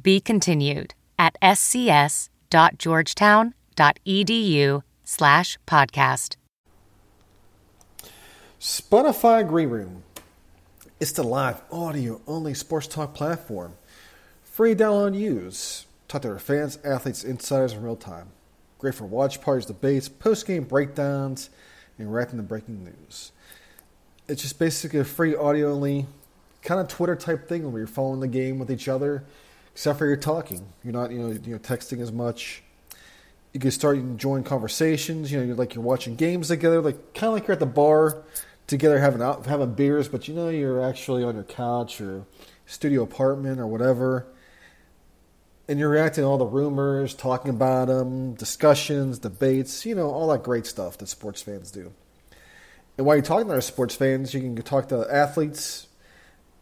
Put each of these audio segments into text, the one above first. Be continued at scs.georgetown.edu/podcast. Spotify Green Room. It's the live audio-only sports talk platform. Free download use. Talk to their fans, athletes, insiders in real time. Great for watch parties, debates, post-game breakdowns, and wrapping the breaking news. It's just basically a free audio-only kind of Twitter-type thing where you're following the game with each other, except for you're talking. You're not, texting as much. You can start enjoying conversations. You know, you're watching games together, kind of like you're at the bar together having beers, but you're actually on your couch or studio apartment or whatever, and you're reacting to all the rumors, talking about them, discussions, debates, all that great stuff that sports fans do. And while you're talking to our sports fans, you can talk to athletes,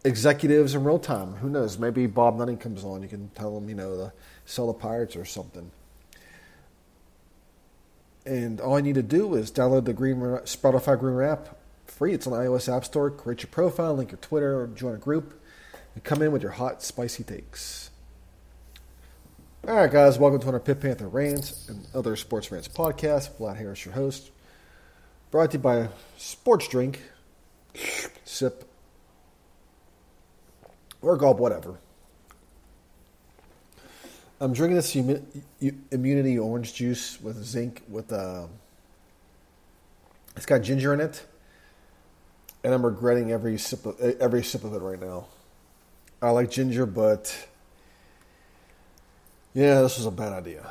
executives in real time. Who knows? Maybe Bob Nutting comes on. You can tell him, to sell the Pirates or something. And all you need to do is download the Spotify Green Room app free. It's on the iOS App Store. Create your profile, link your Twitter, or join a group, and come in with your hot, spicy takes. All right, guys, welcome to another Pitt Panther Rants and Other Sports Rants podcast. Vlad Harris, your host. Brought to you by Sports Drink, Sip, or Gulp, whatever. I'm drinking this immunity orange juice with zinc. It's got ginger in it, and I'm regretting every sip of it right now. I like ginger, but yeah, this was a bad idea.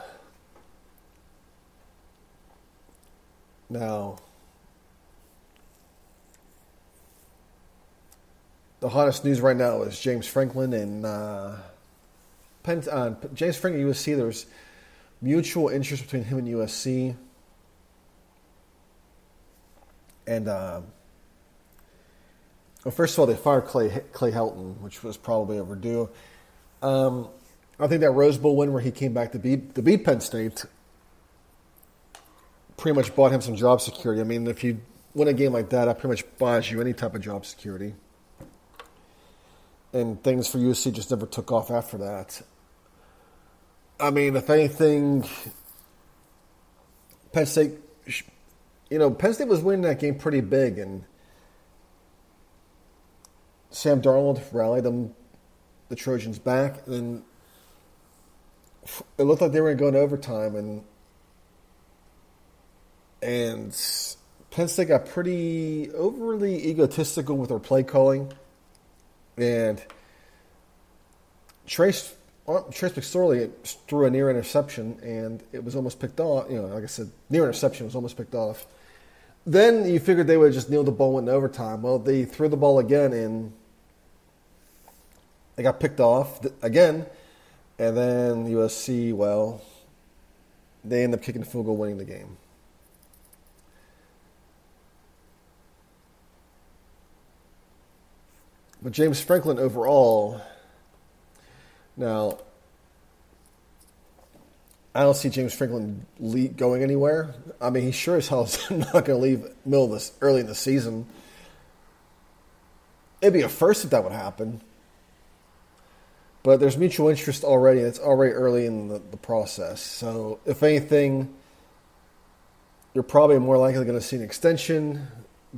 Now, the hottest news right now is James Franklin and James Franklin, USC. There's mutual interest between him and USC, and well, first of all, they fired Clay Helton, which was probably overdue. I think that Rose Bowl win where he came back to beat Penn State pretty much bought him some job security. I mean, if you win a game like that, that pretty much buys you any type of job security. And things for USC just never took off after that. I mean, if anything, Penn State was winning that game pretty big, and Sam Darnold rallied them, the Trojans, back, and it looked like they were going to go into overtime, and Penn State got pretty overly egotistical with their play calling. And Trace McSorley threw a near interception, and it was almost picked off. Like I said, near interception was almost picked off. Then you figured they would have just kneel the ball, went into overtime. Well, they threw the ball again, and they got picked off again. And then USC, they end up kicking the field goal, winning the game. But James Franklin overall, now, I don't see James Franklin going anywhere. I mean, he sure as hell is not going to leave early in the season. It'd be a first if that would happen. But there's mutual interest already. It's already early in the process. So, if anything, you're probably more likely going to see an extension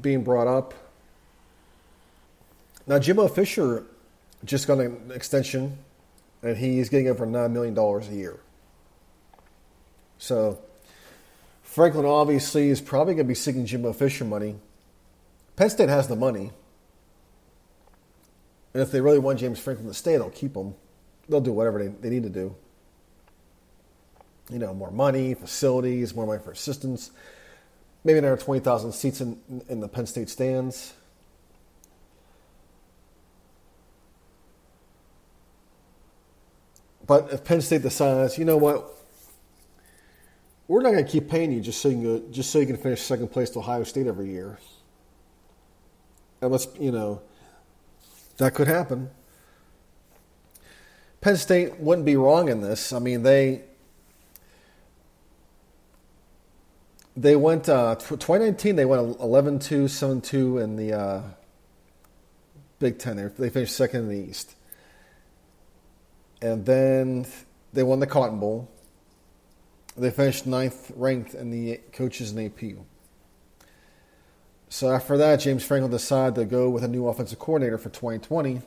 being brought up. Now, Jimbo Fisher just got an extension, and he's getting over $9 million a year. So, Franklin obviously is probably going to be seeking Jimbo Fisher money. Penn State has the money. And if they really want James Franklin to stay, they'll keep him. They'll do whatever they need to do. More money, facilities, more money for assistance. Maybe another 20,000 seats in the Penn State stands. But if Penn State decides, you know what, we're not going to keep paying you just so you can finish second place to Ohio State every year. Unless, you know, that could happen. Penn State wouldn't be wrong in this. I mean, they went, for 2019, they went 11-2, 7-2 in the Big Ten. They finished second in the East. And then they won the Cotton Bowl. They finished ninth ranked in the coaches in APU. So after that, James Franklin decided to go with a new offensive coordinator for 2020.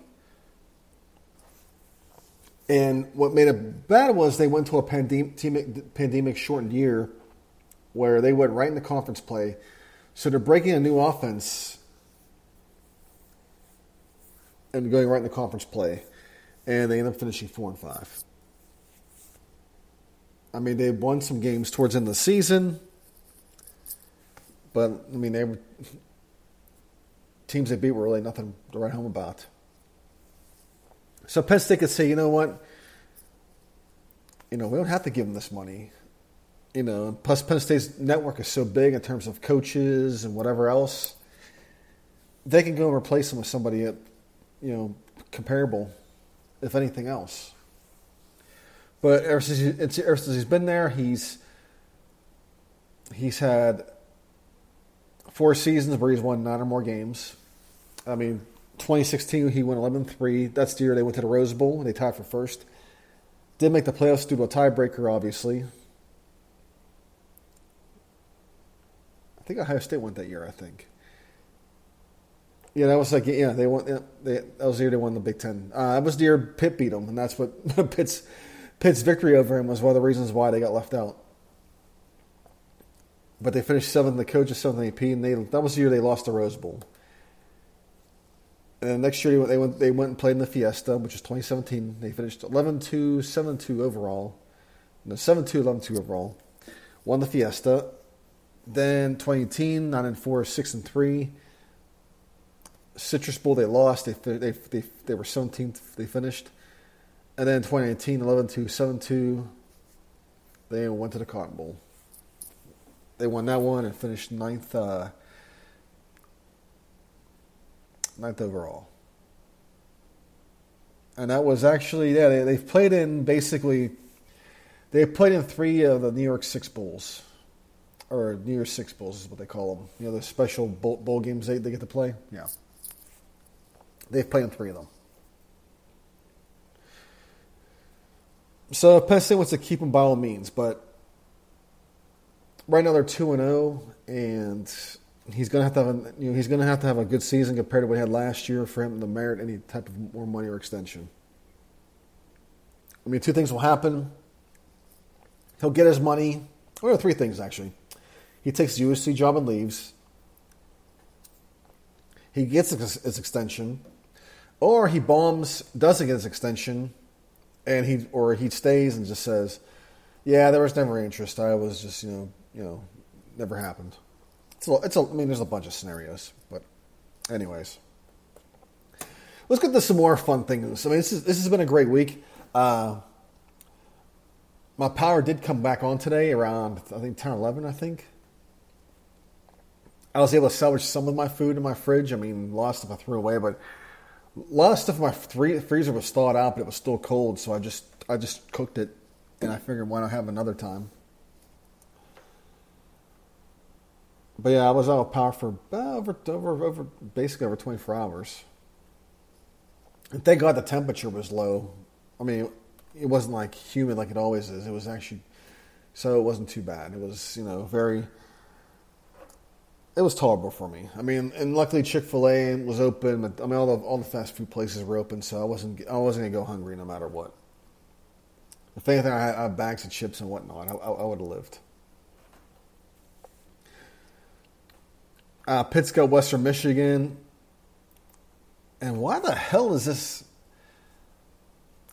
And what made it bad was they went to a pandemic-shortened year where they went right into conference play. So they're breaking a new offense and going right into conference play. And they end up finishing 4-5. I mean, they won some games towards the end of the season. But, I mean, teams they beat were really nothing to write home about. So Penn State could say, you know what? You know, we don't have to give them this money. You know, plus Penn State's network is so big in terms of coaches and whatever else. They can go and replace them with somebody, at, you know, comparable, if anything else. But ever since he's been there, he's had 4 seasons where he's won 9 or more games. I mean, 2016, he won 11-3. That's the year they went to the Rose Bowl and they tied for first. Did make the playoffs due to a tiebreaker, obviously. I think Ohio State won that year, I think. Yeah, that was like, yeah, they won. Yeah, that was the year they won the Big Ten. That was the year Pitt beat them, and that's what Pitt's victory over him was one of the reasons why they got left out. But they finished 7th, the coaches 7th in AP, and that was the year they lost the Rose Bowl. And then next year they went and played in the Fiesta, which was 2017. They finished 11-2, 7-2 overall. No, 7-2, 11-2 overall. Won the Fiesta. Then 2018, 9-4, 6-3. Citrus Bowl, they lost. They were 17th. They finished. And then 2019, 11-2, 7-2. They went to the Cotton Bowl. They won that one and finished ninth overall. And that was actually, yeah, they played in 3 of the New York 6 Bowls. Or New Year's 6 Bowls is what they call them. You know, the special bowl games they get to play? Yeah. They've played in 3 of them. So Penn State wants to keep them by all means, but right now they're 2-0, and he's going to have to have a good season compared to what he had last year for him to merit any type of more money or extension. I mean, 2 things will happen. He'll get his money. Well, 3 things actually. He takes the USC job and leaves. He gets his extension, or he bombs, doesn't get his extension, and he stays and just says, "Yeah, there was never interest. I was just you know, never happened." I mean, there's a bunch of scenarios, but anyways, let's get to some more fun things. I mean, this has been a great week. My power did come back on today around 10, 11. I think I was able to salvage some of my food in my fridge. I mean, a lot of stuff I threw away, but a lot of stuff in my freezer was thawed out, but it was still cold. So I just cooked it, and I figured why not have another time. But yeah, I was out of power for about over 24 hours. And thank God the temperature was low. I mean, it wasn't like humid like it always is. It was actually, so it wasn't too bad. It was, you know, it was tolerable for me. I mean, and luckily Chick-fil-A was open. I mean, all the fast food places were open, so I wasn't going to go hungry no matter what. If anything, I had bags of chips and whatnot. I would have lived. Pitt's got Western Michigan. And why the hell is this?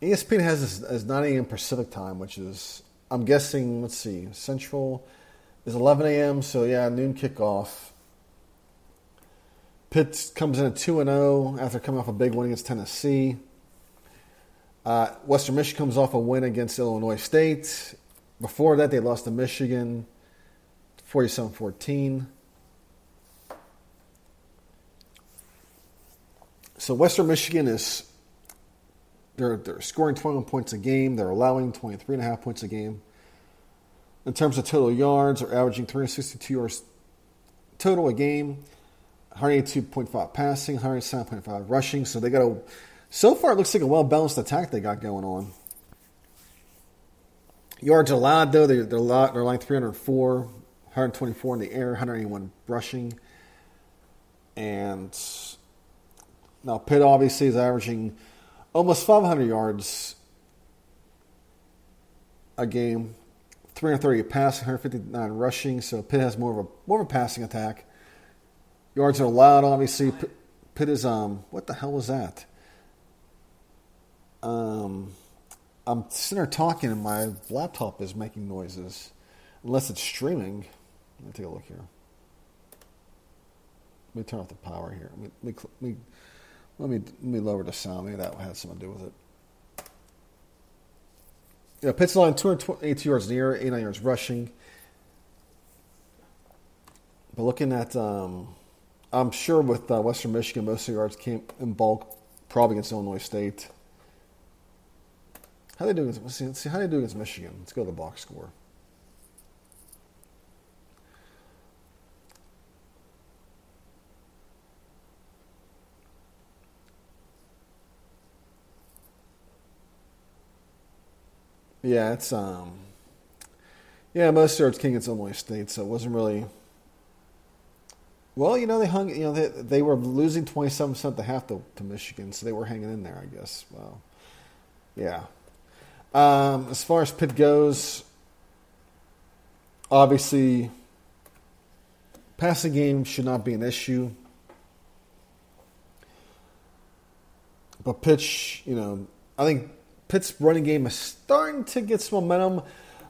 ESPN has this as 9 a.m. Pacific time, which is, I'm guessing, let's see, Central is 11 a.m., so yeah, noon kickoff. Pitt comes in at 2-0 after coming off a big win against Tennessee. Western Michigan comes off a win against Illinois State. Before that, they lost to Michigan 47-14. So Western Michigan is they're scoring 21 points a game. They're allowing 23.5 points a game. In terms of total yards, they're averaging 362 yards total a game, 182.5 passing, 107.5 rushing. So they got a so far it looks like a well-balanced attack they got going on. Yards allowed though, they're allowing 304, 124 in the air, 181 rushing. And now Pitt obviously is averaging almost 500 yards a game, 330 passing, 159 rushing. So Pitt has more of a passing attack. Yards are allowed, obviously. Pitt is what the hell was that? I'm sitting there talking, and my laptop is making noises. Unless it's streaming. Let me take a look here. Let me turn off the power here. Let me lower the sound. Maybe that has something to do with it. Yeah, Pitt's line 282 yards in the air, 89 yards rushing. But looking at, I'm sure with Western Michigan, most of the yards came in bulk, probably against Illinois State. How they do against? Let's see how they do against Michigan. Let's go to the box score. Yeah, it's most yards came against Illinois State, so it wasn't really. Well, they hung. They were losing 27% to half to Michigan, so they were hanging in there, I guess. Wow. Yeah. As far as Pitt goes, obviously, passing game should not be an issue. But Pitt, I think Pitt's running game is starting to get some momentum.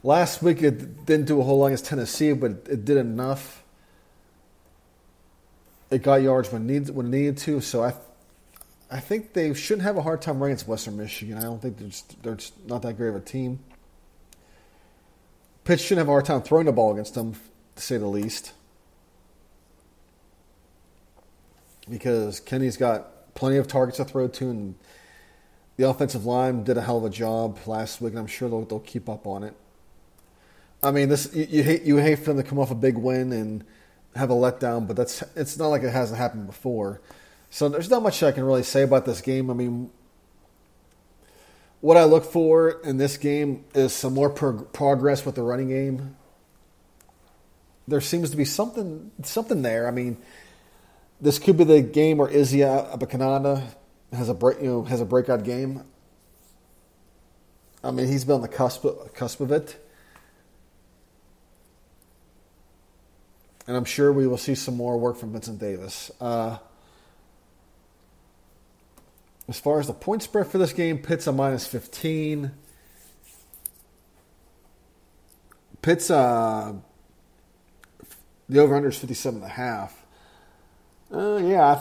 Last week, it didn't do a whole lot against Tennessee, but it did enough. It got yards when needed to, so I think they shouldn't have a hard time running against Western Michigan. I don't think they're just not that great of a team. Pitt shouldn't have a hard time throwing the ball against them, to say the least, because Kenny's got plenty of targets to throw to, and the offensive line did a hell of a job last week, and I'm sure they'll keep up on it. I mean, this you hate for them to come off a big win and have a letdown, but it's not like it hasn't happened before. So there's not much I can really say about this game. I mean, what I look for in this game is some more progress with the running game. There seems to be something there. I mean, this could be the game where Izzy Abanikanda has a breakout game. I mean, he's been on the cusp of it. And I'm sure we will see some more work from Vincent Davis. As far as the point spread for this game, Pitt's a -15. Pitt's the over/under is 57.5. Yeah,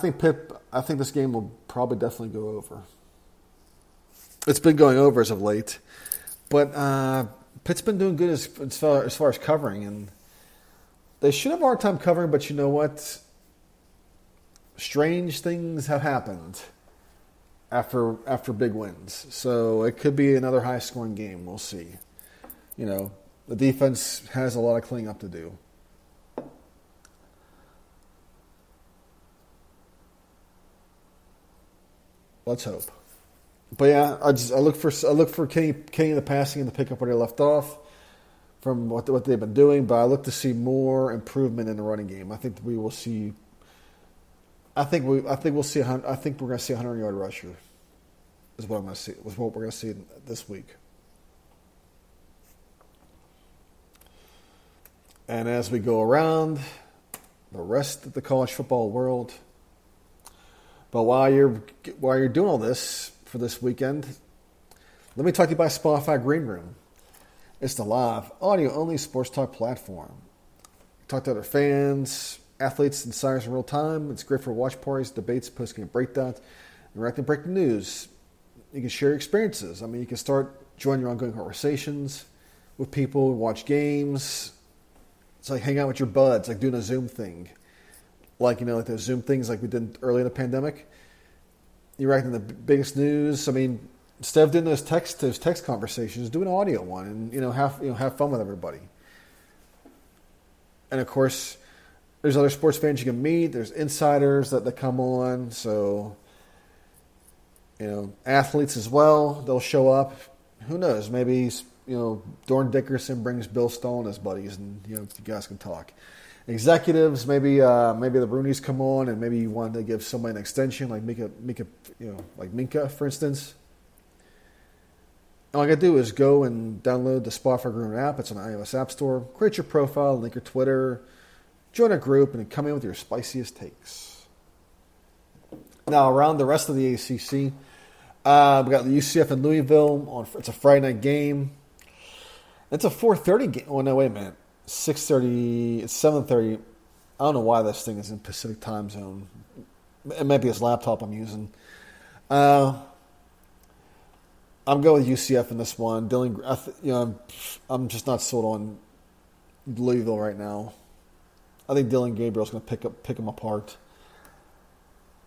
I think this game will probably definitely go over. It's been going over as of late, but Pitt's been doing good as far as covering, and they should have a hard time covering. But you know what? Strange things have happened after big wins. So it could be another high-scoring game. We'll see. The defense has a lot of cleaning up to do. Let's hope. But yeah, I look for Kenny in the passing and the pickup where they left off from what they've been doing, but I look to see more improvement in the running game. I think we're going to see a 100-yard rusher. Is what I'm going to see. Is what we're going to see this week. And as we go around the rest of the college football world, but while you're doing all this for this weekend, let me talk to you about Spotify Green Room. It's the live audio-only sports talk platform. Talk to other fans, athletes, and insiders in real time. It's great for watch parties, debates, post-game breakdowns, and breaking news. you can share experiences. I mean, you can start joining your ongoing conversations with people, watch games. It's like hanging out with your buds, like doing a Zoom thing. Like, you know, like those Zoom things like we did early in the pandemic. You're reacting to the biggest news. I mean, instead of doing those text conversations, do an audio one and, have fun with everybody. And, of course, there's other sports fans you can meet. There's insiders that come on. So, athletes as well, they'll show up. Who knows? Maybe, Dorn Dickerson brings Bill Stone as buddies and, you guys can talk. Executives, maybe the Roonies come on, and maybe you want to give somebody an extension, like Minka, like Minka, for instance. All I got to do is go and download the Spot for Groom app. It's on the iOS App Store. Create your profile, link your Twitter, join a group, and come in with your spiciest takes. Now, around the rest of the ACC, we got the UCF and Louisville. It's a Friday night game. It's a 4:30 game. Oh, no, wait a minute. 6:30, it's 7:30. I don't know why this thing is in Pacific time zone. It might be this laptop I'm using. I'm going with UCF in this one. Dylan, I'm just not sold on Louisville right now. I think Dillon Gabriel's going to pick him apart.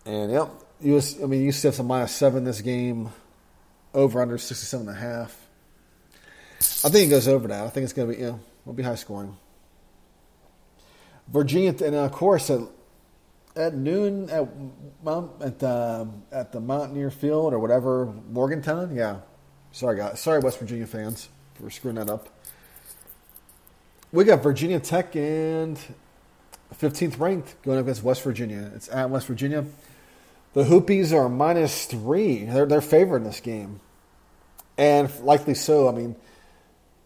And yep, UCF's a -7 this game. Over under 67.5. I think it goes over now. I think it's going to be it'll be high scoring. Virginia, and of course at noon at the Mountaineer Field or whatever, Morgantown. Yeah, sorry guys, sorry West Virginia fans for screwing that up. We got Virginia Tech and 15th ranked going up against West Virginia. It's at West Virginia. The Hoopies are -3. They're favored in this game, and likely so. I mean,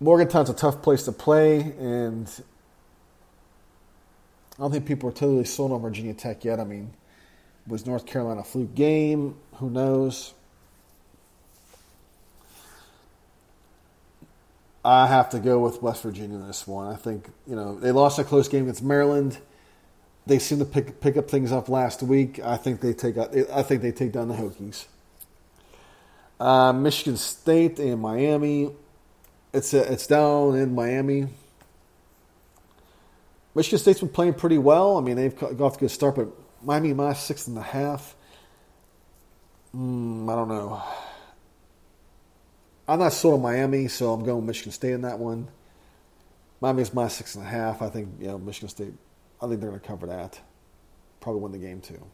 Morgantown's a tough place to play, and I don't think people are totally sold on Virginia Tech yet. I mean, was North Carolina a fluke game? Who knows? I have to go with West Virginia in this one. I think, they lost a close game against Maryland. They seem to pick up things up last week. I think they take down the Hokies. Michigan State and Miami. It's down in Miami. Michigan State's been playing pretty well. I mean, they've got off to a good start, but Miami -6.5. I don't know. I'm not sold on Miami, so I'm going with Michigan State in that one. Miami's -6.5. I think Michigan State. I think they're going to cover that. Probably win the game too.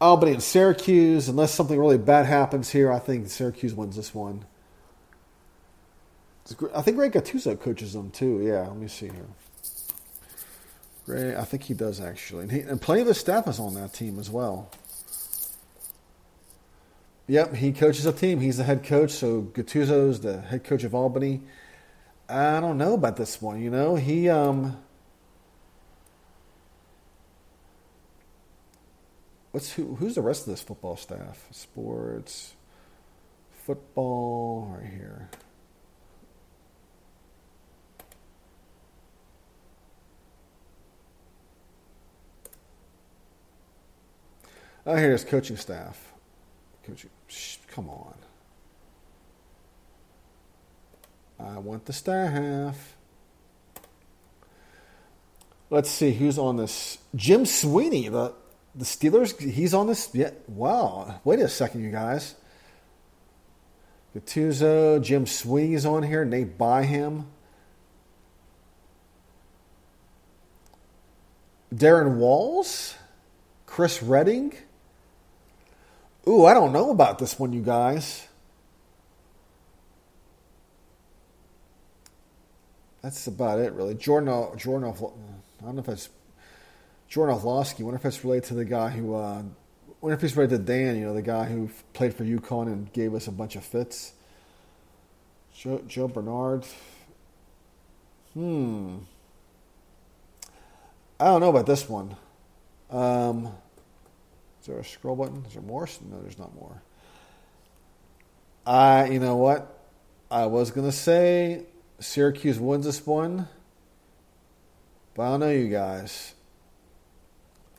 Albany and Syracuse. Unless something really bad happens here, I think Syracuse wins this one. I think Ray Gattuso coaches them too. Yeah, let me see here. Ray, I think he does actually, and plenty of his staff is on that team as well. Yep, he coaches a team. He's the head coach, so Gattuso's the head coach of Albany. I don't know about this one. Who's the rest of this football staff? Sports, football, right here. Oh, here's coaching staff. Come on. I want the staff. Let's see who's on this. Jim Sweeney, the Steelers. He's on this. Yeah. Wow. Wait a second, you guys. Gattuso, Jim Sweeney's on here. Nate Byham. Darren Walls. Chris Redding. Ooh, I don't know about this one, you guys. That's about it, really. Jordan, I don't know if that's Jordan Orlovsky. I wonder if that's related to the guy who, wonder if he's related to Dan, the guy who played for UConn and gave us a bunch of fits. Joe Bernard. I don't know about this one. Is there a scroll button? Is there more? No, there's not more. You know what? I was going to say Syracuse wins this one. But I don't know, you guys.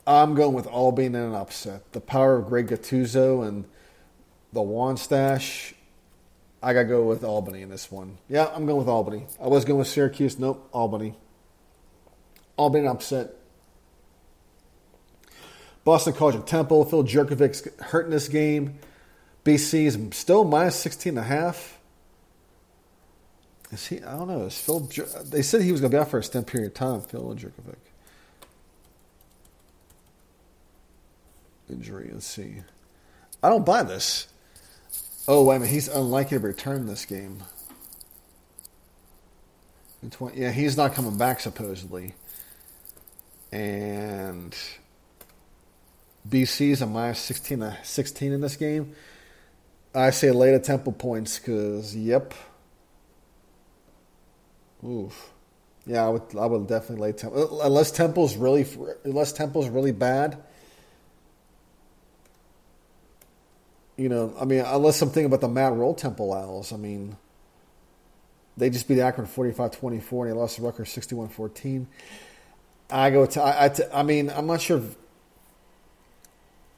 I'm going with Albany in an upset. The power of Greg Gattuso and the wand stash, I got to go with Albany in this one. Yeah, I'm going with Albany. I was going with Syracuse. Nope, Albany. Albany upset. Boston College and Temple. Phil Jurkovec's hurting this game. BC's still minus 16.5. Is he? I don't know. Is Phil? They said he was going to be out for a stint period of time. Phil Jurkovec. Injury. Let's see. I don't buy this. Oh, wait a minute. He's unlikely to return this game. Yeah, he's not coming back, supposedly. And BC's a minus 16 in this game. I say late at Temple points because, yep. Oof. Yeah, I would definitely lay Temple. Unless Temple's really bad. You know, I mean, unless something about the Matt Roll Temple Owls. I mean, they just beat Akron 45-24, and they lost to Rutgers 61-14. I'm not sure.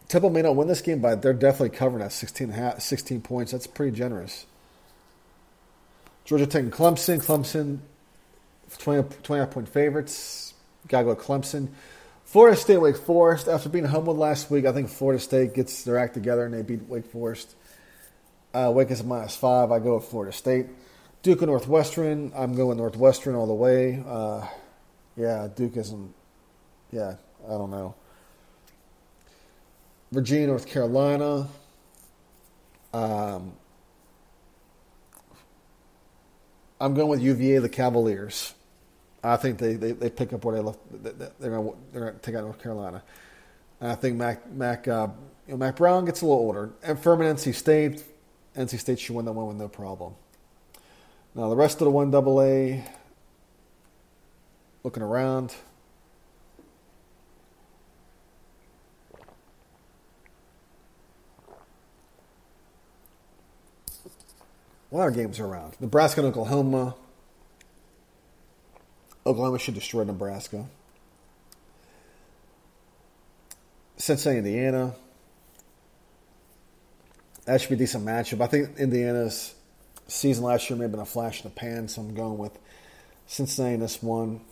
Temple may not win this game, but they're definitely covering at 16 points. That's pretty generous. Georgia Tech and Clemson. Clemson, 20-point favorites. Got to go Clemson. Florida State, Wake Forest. After being Homewood last week, I think Florida State gets their act together and they beat Wake Forest. Wake is a -5. I go with Florida State. Duke and Northwestern. I'm going Northwestern all the way. Duke isn't. Yeah, I don't know. Virginia, North Carolina. I'm going with UVA, the Cavaliers. I think they pick up where they left. They're going to take out North Carolina. And I think Mack Brown gets a little older. And Furman, NC State should win that one with no problem. Now the rest of the 1AA. Looking around. What other games are around? Nebraska and Oklahoma. Oklahoma should destroy Nebraska. Cincinnati, Indiana. That should be a decent matchup. I think Indiana's season last year may have been a flash in the pan, so I'm going with Cincinnati in this one.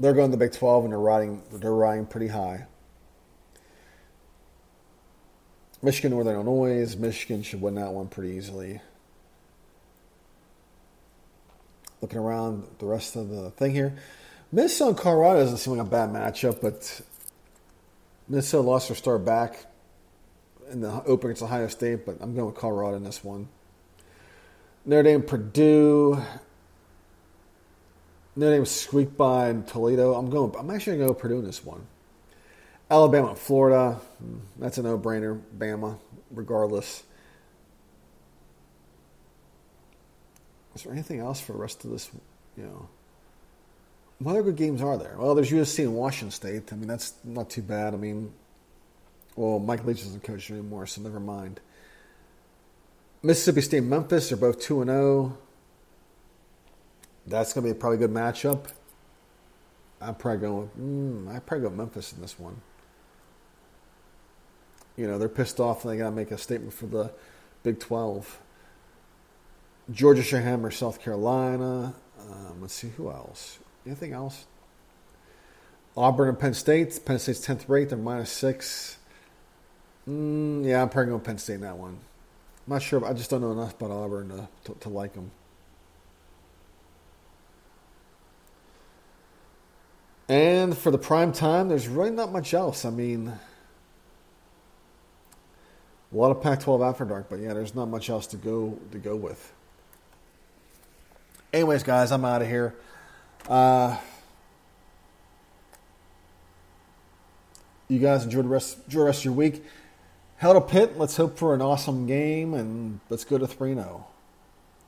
They're going to the Big 12 and they're riding pretty high. Michigan, Northern Illinois. Michigan should win that one pretty easily. Looking around the rest of the thing here. Minnesota and Colorado doesn't seem like a bad matchup, but Minnesota lost their star back in the opener against Ohio State, but I'm going with Colorado in this one. Notre Dame, Purdue. Notre Dame squeaked by Toledo. I'm actually going to go Purdue in this one. Alabama and Florida. That's a no-brainer. Bama, regardless. Is there anything else for the rest of this? You know, what other good games are there? Well, there's USC and Washington State. I mean, that's not too bad. I mean, well, Mike Leach isn't coaching anymore, so never mind. Mississippi State and Memphis, they're both 2-0. That's going to be a probably good matchup. I'd probably go Memphis in this one. You know, they're pissed off and they got to make a statement for the Big 12. Georgia should hammer South Carolina. Let's see, who else? Anything else? Auburn and Penn State. Penn State's 10th rate. They're -6. Yeah, I'm probably going Penn State in that one. I'm not sure. I just don't know enough about Auburn to like them. And for the prime time, there's really not much else. I mean, a lot of Pac-12 after dark, but yeah, there's not much else to go with. Anyways, guys, I'm out of here. You guys enjoy the rest of your week. Hell to Pitt. Let's hope for an awesome game, and let's go to 3-0.